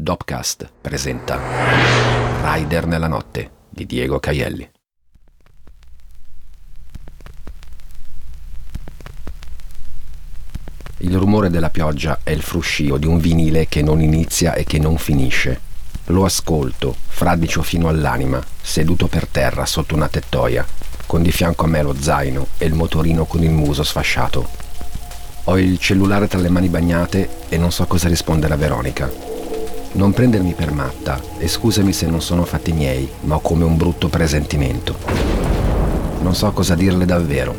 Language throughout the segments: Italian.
Dopcast presenta Rider nella notte di Diego Caielli. Il rumore della pioggia è il fruscio di un vinile che non inizia e che non finisce. Lo ascolto, fradicio fino all'anima, seduto per terra sotto una tettoia, con di fianco a me lo zaino e il motorino con il muso sfasciato. Ho il cellulare tra le mani bagnate e non so cosa rispondere a Veronica. Non prendermi per matta e scusami se non sono fatti miei, ma ho come un brutto presentimento. Non so cosa dirle davvero.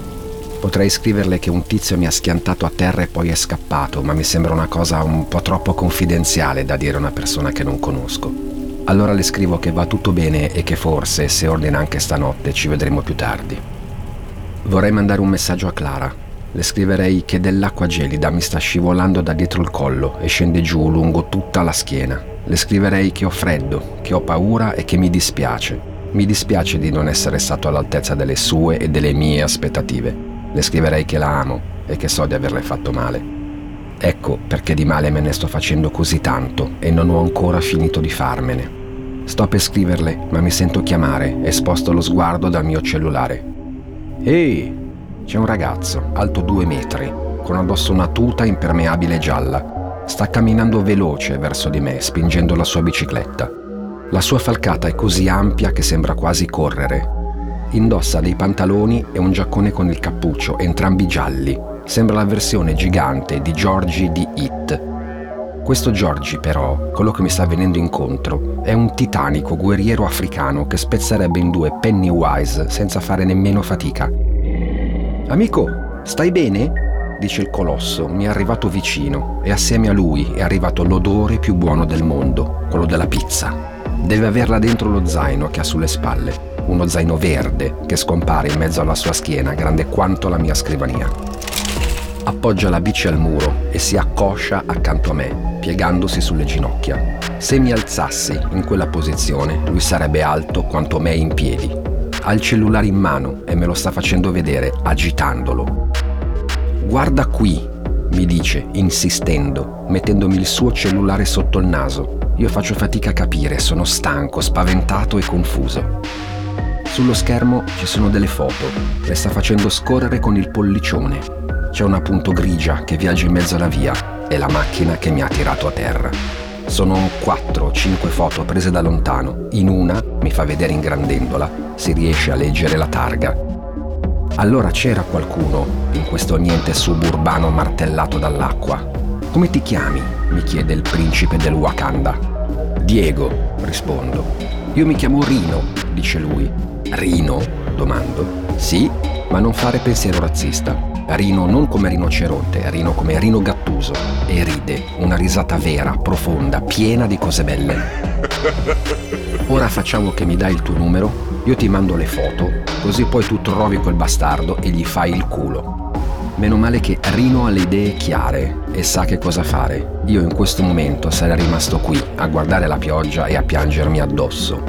Potrei scriverle che un tizio mi ha schiantato a terra e poi è scappato, ma mi sembra una cosa un po' troppo confidenziale da dire a una persona che non conosco. Allora le scrivo che va tutto bene e che forse, se ordina anche stanotte, ci vedremo più tardi. Vorrei mandare un messaggio a Clara. Le scriverei che dell'acqua gelida mi sta scivolando da dietro il collo e scende giù lungo tutta la schiena. Le scriverei che ho freddo, che ho paura e che mi dispiace. Mi dispiace di non essere stato all'altezza delle sue e delle mie aspettative. Le scriverei che la amo e che so di averle fatto male. Ecco perché di male me ne sto facendo così tanto e non ho ancora finito di farmene. Sto per scriverle, ma mi sento chiamare e sposto lo sguardo dal mio cellulare. Ehi! C'è un ragazzo, alto 2 metri, con addosso una tuta impermeabile gialla. Sta camminando veloce verso di me, spingendo la sua bicicletta. La sua falcata è così ampia che sembra quasi correre. Indossa dei pantaloni e un giaccone con il cappuccio, entrambi gialli. Sembra la versione gigante di Georgie di It. Questo Georgie, però, quello che mi sta venendo incontro, è un titanico guerriero africano che spezzerebbe in 2 Pennywise senza fare nemmeno fatica. «Amico, stai bene?» dice il colosso, mi è arrivato vicino e assieme a lui è arrivato l'odore più buono del mondo, quello della pizza. Deve averla dentro lo zaino che ha sulle spalle, uno zaino verde che scompare in mezzo alla sua schiena grande quanto la mia scrivania. Appoggia la bici al muro e si accoscia accanto a me, piegandosi sulle ginocchia. Se mi alzassi in quella posizione, lui sarebbe alto quanto me in piedi. Ha il cellulare in mano e me lo sta facendo vedere agitandolo. «Guarda qui», mi dice, insistendo, mettendomi il suo cellulare sotto il naso. Io faccio fatica a capire, sono stanco, spaventato e confuso. Sullo schermo ci sono delle foto, le sta facendo scorrere con il pollicione. C'è una Punto grigia che viaggia in mezzo alla via e la macchina che mi ha tirato a terra. Sono 4 o 5 foto prese da lontano. In una, mi fa vedere ingrandendola, si riesce a leggere la targa. Allora c'era qualcuno in questo niente suburbano martellato dall'acqua. «Come ti chiami?» mi chiede il principe del Wakanda. «Diego», rispondo. «Io mi chiamo Rino», dice lui. «Rino?» domando. «Sì, ma non fare pensiero razzista. Rino non come rinoceronte, Rino come Rino Gattuso». E ride, una risata vera, profonda, piena di cose belle. «Ora facciamo che mi dai il tuo numero, io ti mando le foto, così poi tu trovi quel bastardo e gli fai il culo». Meno male che Rino ha le idee chiare e sa che cosa fare. Io in questo momento sarei rimasto qui a guardare la pioggia e a piangermi addosso.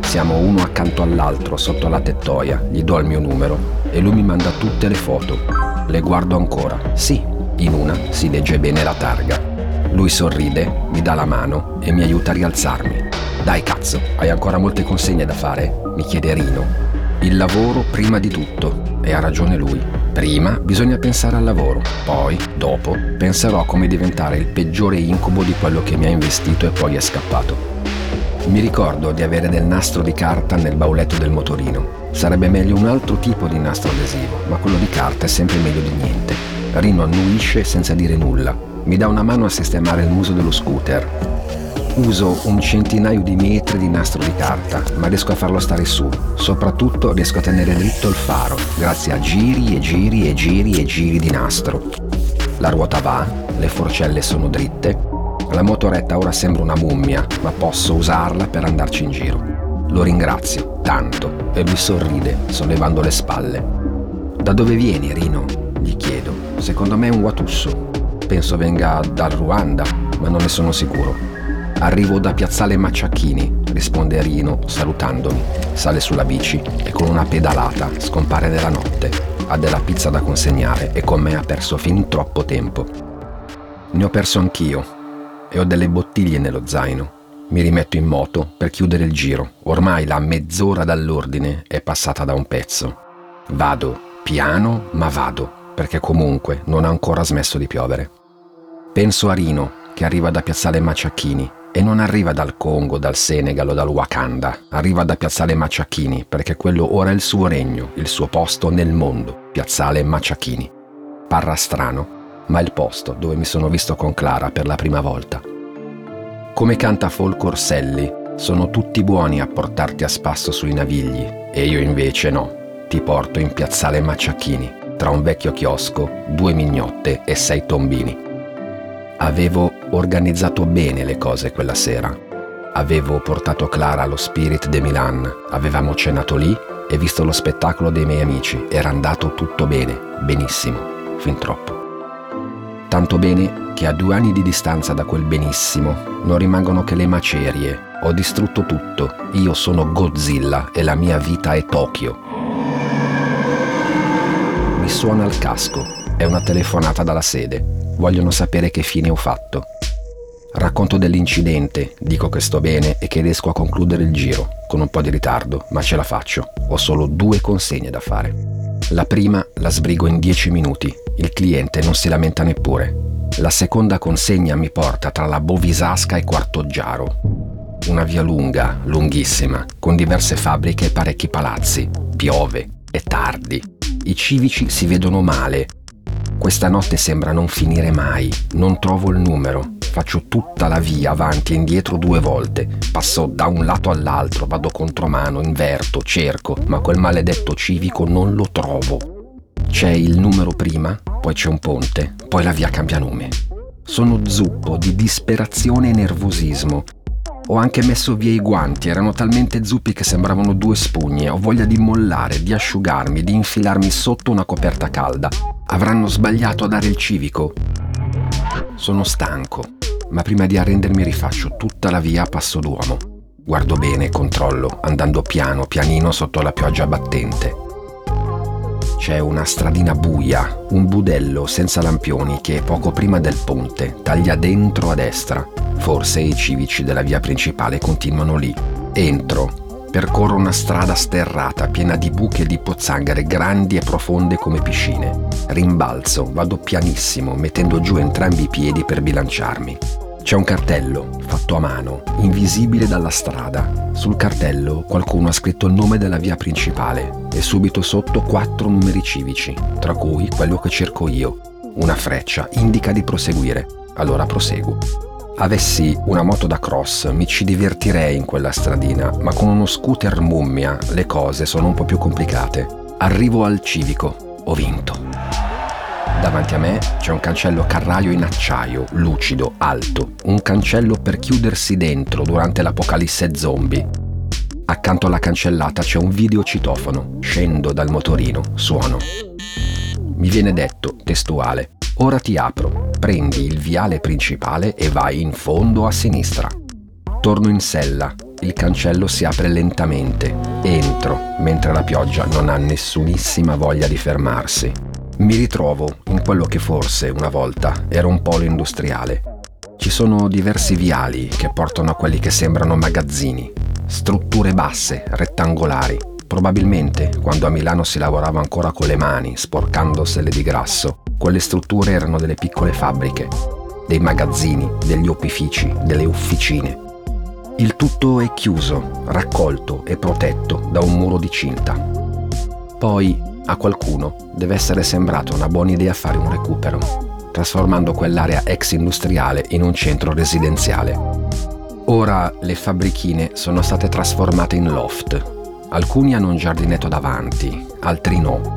Siamo uno accanto all'altro sotto la tettoia, gli do il mio numero e lui mi manda tutte le foto. Le guardo ancora. Sì, in una si legge bene la targa. Lui sorride, mi dà la mano e mi aiuta a rialzarmi. «Dai cazzo, hai ancora molte consegne da fare?» mi chiede Rino. «Il lavoro prima di tutto», e ha ragione lui. Prima bisogna pensare al lavoro, poi, dopo, penserò come diventare il peggiore incubo di quello che mi ha investito e poi è scappato. Mi ricordo di avere del nastro di carta nel bauletto del motorino. Sarebbe meglio un altro tipo di nastro adesivo, ma quello di carta è sempre meglio di niente. Rino annuisce senza dire nulla. Mi dà una mano a sistemare il muso dello scooter. Uso un centinaio di metri di nastro di carta, ma riesco a farlo stare su. Soprattutto riesco a tenere dritto il faro, grazie a giri di nastro. La ruota va, le forcelle sono dritte. La motoretta ora sembra una mummia, ma posso usarla per andarci in giro. Lo ringrazio, tanto, e lui sorride, sollevando le spalle. «Da dove vieni, Rino?» gli chiedo. Secondo me è un Watusso. Penso venga dal Ruanda, ma non ne sono sicuro. «Arrivo da Piazzale Macciacchini», risponde Rino, salutandomi. Sale sulla bici e con una pedalata scompare nella notte. Ha della pizza da consegnare e con me ha perso fin troppo tempo. Ne ho perso anch'io. e ho delle bottiglie nello zaino. Mi rimetto in moto per chiudere il giro. Ormai la mezz'ora dall'ordine è passata da un pezzo. Vado, piano, ma vado, perché comunque non ha ancora smesso di piovere. Penso a Rino, che arriva da Piazzale Maciacchini, e non arriva dal Congo, dal Senegal o dal Wakanda. Arriva da Piazzale Maciacchini, perché quello ora è il suo regno, il suo posto nel mondo, Piazzale Maciacchini. Parrà strano, ma è il posto dove mi sono visto con Clara per la prima volta. Come canta Folco Orselli, sono tutti buoni a portarti a spasso sui navigli, e io invece no. Ti porto in Piazzale Maciacchini, tra un vecchio chiosco, 2 mignotte e 6 tombini. Avevo organizzato bene le cose quella sera. Avevo portato Clara allo Spirit de Milan, avevamo cenato lì e visto lo spettacolo dei miei amici, era andato tutto bene, benissimo, fin troppo. Tanto bene che a 2 anni di distanza da quel benissimo non rimangono che le macerie. Ho distrutto tutto, io sono Godzilla e la mia vita è Tokyo. Mi suona il casco, è una telefonata dalla sede, vogliono sapere che fine ho fatto. Racconto dell'incidente, dico che sto bene e che riesco a concludere il giro, con un po' di ritardo, ma ce la faccio, ho solo 2 consegne da fare. La prima la sbrigo in 10 minuti, il cliente non si lamenta neppure. La seconda consegna mi porta tra la Bovisasca e Quartoggiaro. Una via lunga, lunghissima, con diverse fabbriche e parecchi palazzi, piove, è tardi. I civici si vedono male. Questa notte sembra non finire mai. Non trovo il numero. Faccio tutta la via avanti e indietro 2 volte. Passo da un lato all'altro, vado contromano, inverto, cerco, ma quel maledetto civico non lo trovo. C'è il numero prima, poi c'è un ponte, poi la via cambia nome. Sono zuppo di disperazione e nervosismo. Ho anche messo via i guanti, erano talmente zuppi che sembravano 2 spugne. Ho voglia di mollare, di asciugarmi, di infilarmi sotto una coperta calda. Avranno sbagliato a dare il civico? Sono stanco, ma prima di arrendermi rifaccio tutta la via a passo d'uomo. Guardo bene e controllo, andando piano, pianino sotto la pioggia battente. C'è una stradina buia, un budello senza lampioni che poco prima del ponte taglia dentro a destra. Forse i civici della via principale continuano lì. Entro, percorro una strada sterrata piena di buche e di pozzanghere grandi e profonde come piscine. Rimbalzo, vado pianissimo, mettendo giù entrambi i piedi per bilanciarmi. C'è un cartello, fatto a mano, invisibile dalla strada. Sul cartello qualcuno ha scritto il nome della via principale e subito sotto 4 numeri civici, tra cui quello che cerco io. Una freccia indica di proseguire, allora proseguo. Avessi una moto da cross mi ci divertirei in quella stradina, ma con uno scooter mummia le cose sono un po' più complicate. Arrivo al civico, ho vinto. Davanti a me c'è un cancello carraio in acciaio, lucido, alto, un cancello per chiudersi dentro durante l'apocalisse zombie. Accanto alla cancellata c'è un videocitofono, scendo dal motorino, suono. Mi viene detto, testuale, ora ti apro, prendi il viale principale e vai in fondo a sinistra. Torno in sella, il cancello si apre lentamente, entro, mentre la pioggia non ha nessunissima voglia di fermarsi. Mi ritrovo in quello che forse una volta era un polo industriale. Ci sono diversi viali che portano a quelli che sembrano magazzini, strutture basse, rettangolari. Probabilmente, quando a Milano si lavorava ancora con le mani, sporcandosele di grasso, quelle strutture erano delle piccole fabbriche, dei magazzini, degli opifici, delle officine. Il tutto è chiuso, raccolto e protetto da un muro di cinta. Poi, a qualcuno deve essere sembrata una buona idea fare un recupero, trasformando quell'area ex industriale in un centro residenziale. Ora le fabbrichine sono state trasformate in loft. Alcuni hanno un giardinetto davanti, altri no.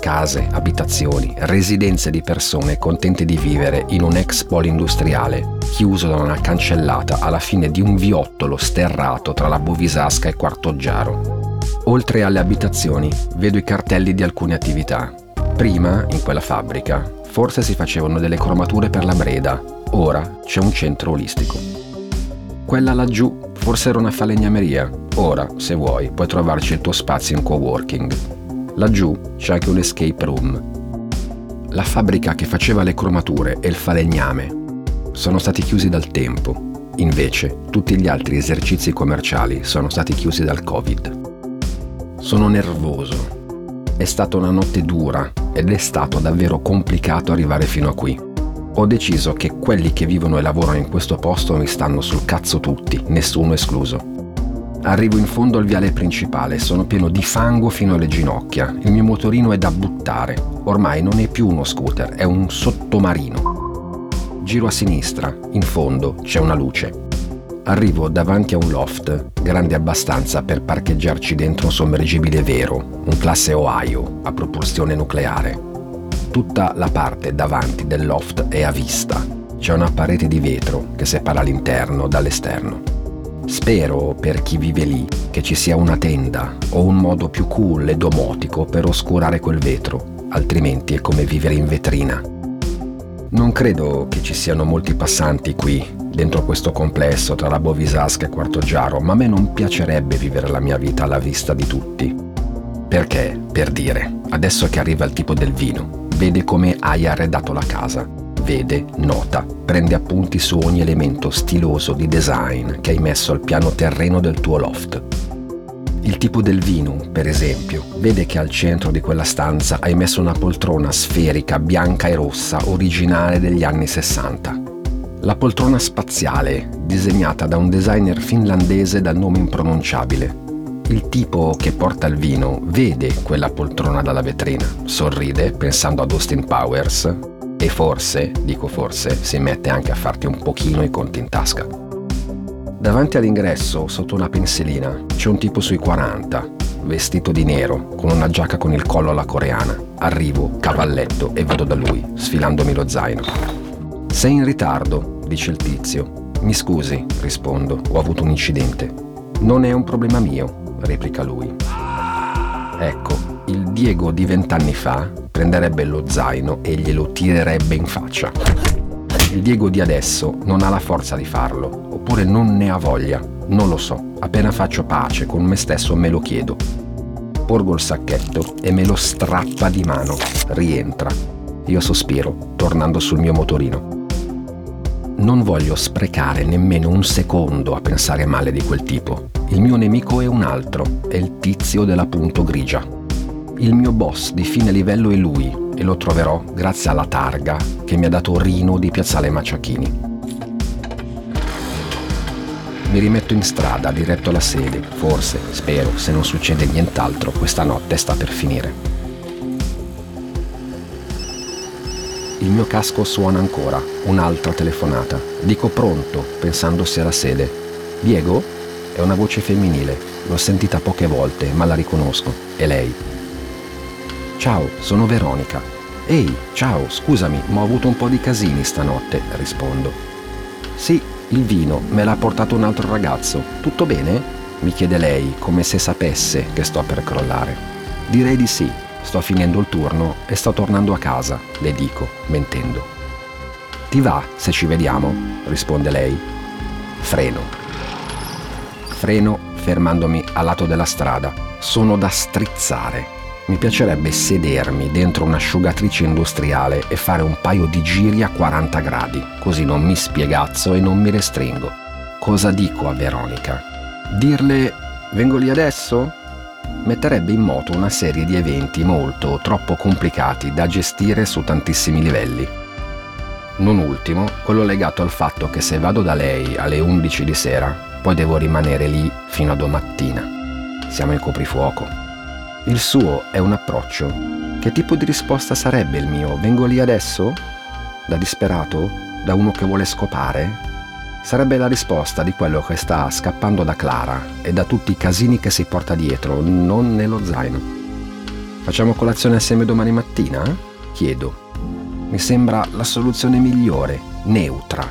Case, abitazioni, residenze di persone contente di vivere in un ex polo industriale, chiuso da una cancellata alla fine di un viottolo sterrato tra la Bovisasca e Quartoggiaro. Oltre alle abitazioni, vedo i cartelli di alcune attività. Prima, in quella fabbrica, forse si facevano delle cromature per la Breda, ora c'è un centro olistico. Quella laggiù forse era una falegnameria, ora, se vuoi, puoi trovarci il tuo spazio in coworking. Laggiù c'è anche un escape room. La fabbrica che faceva le cromature e il falegname sono stati chiusi dal tempo. Invece, tutti gli altri esercizi commerciali sono stati chiusi dal Covid. Sono nervoso. È stata una notte dura ed è stato davvero complicato arrivare fino a qui. Ho deciso che quelli che vivono e lavorano in questo posto mi stanno sul cazzo tutti, nessuno escluso. Arrivo in fondo al viale principale, sono pieno di fango fino alle ginocchia, il mio motorino è da buttare, ormai non è più uno scooter, è un sottomarino. Giro a sinistra, in fondo c'è una luce. Arrivo davanti a un loft, grande abbastanza per parcheggiarci dentro un sommergibile vero, un classe Ohio, a propulsione nucleare. Tutta la parte davanti del loft è a vista, c'è una parete di vetro che separa l'interno dall'esterno. Spero, per chi vive lì, che ci sia una tenda o un modo più cool ed domotico per oscurare quel vetro, altrimenti è come vivere in vetrina. Non credo che ci siano molti passanti qui, dentro questo complesso tra la Bovisasca e Quartoggiaro, ma a me non piacerebbe vivere la mia vita alla vista di tutti. Perché, per dire, adesso che arriva il tipo del vino, vede come hai arredato la casa. Vede, nota, prende appunti su ogni elemento stiloso di design che hai messo al piano terreno del tuo loft. Il tipo del vino, per esempio, vede che al centro di quella stanza hai messo una poltrona sferica bianca e rossa originale degli anni 60. La poltrona spaziale, disegnata da un designer finlandese dal nome impronunciabile. Il tipo che porta il vino vede quella poltrona dalla vetrina, sorride pensando ad Austin Powers. E forse, dico forse, si mette anche a farti un pochino i conti in tasca. Davanti all'ingresso, sotto una pensilina, c'è un tipo sui 40, vestito di nero, con una giacca con il collo alla coreana. Arrivo, cavalletto, e vado da lui, sfilandomi lo zaino. «Sei in ritardo», dice il tizio. «Mi scusi», rispondo, «ho avuto un incidente». «Non è un problema mio», replica lui. Ecco. Il Diego di 20 anni fa prenderebbe lo zaino e glielo tirerebbe in faccia. Il Diego di adesso non ha la forza di farlo, oppure non ne ha voglia, non lo so, appena faccio pace con me stesso me lo chiedo. Porgo il sacchetto e me lo strappa di mano, rientra. Io sospiro, tornando sul mio motorino. Non voglio sprecare nemmeno un secondo a pensare male di quel tipo. Il mio nemico è un altro, è il tizio della Punto grigia. Il mio boss di fine livello è lui e lo troverò grazie alla targa che mi ha dato Rino di Piazzale Maciachini. Mi rimetto in strada, diretto alla sede. Forse, spero, se non succede nient'altro, questa notte sta per finire. Il mio casco suona ancora, un'altra telefonata. Dico pronto, pensando sia la sede. Diego? È una voce femminile. L'ho sentita poche volte, ma la riconosco. È lei. «Ciao, sono Veronica». «Ehi, ciao, scusami, ma ho avuto un po' di casini stanotte», rispondo. «Sì, il vino, me l'ha portato un altro ragazzo. Tutto bene?» mi chiede lei, come se sapesse che sto per crollare. «Direi di sì, sto finendo il turno e sto tornando a casa», le dico, mentendo. «Ti va se ci vediamo?» risponde lei. Freno, fermandomi a lato della strada. Sono da strizzare. Mi piacerebbe sedermi dentro un'asciugatrice industriale e fare un paio di giri a 40 gradi, così non mi spiegazzo e non mi restringo. Cosa dico a Veronica? Dirle «vengo lì adesso?» metterebbe in moto una serie di eventi molto, troppo complicati da gestire su tantissimi livelli. Non ultimo, quello legato al fatto che se vado da lei alle 11 di sera, poi devo rimanere lì fino a domattina. Siamo in coprifuoco. Il suo è un approccio. Che tipo di risposta sarebbe il mio? Vengo lì adesso? Da disperato? Da uno che vuole scopare? Sarebbe la risposta di quello che sta scappando da Clara e da tutti i casini che si porta dietro, non nello zaino. Facciamo colazione assieme domani mattina? Chiedo. Mi sembra la soluzione migliore, neutra.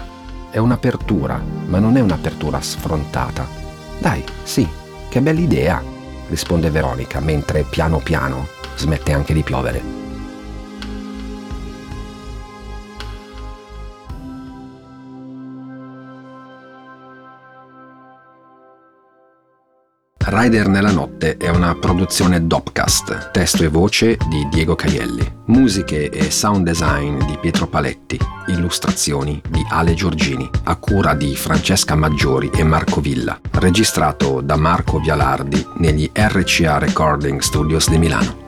È un'apertura, ma non è un'apertura sfrontata. Dai, sì, che bella idea! Risponde Veronica, mentre piano piano smette anche di piovere. Rider nella notte è una produzione Dopcast, testo e voce di Diego Caielli, musiche e sound design di Pietro Paletti, illustrazioni di Ale Giorgini, a cura di Francesca Maggiori e Marco Villa, registrato da Marco Vialardi negli RCA Recording Studios di Milano.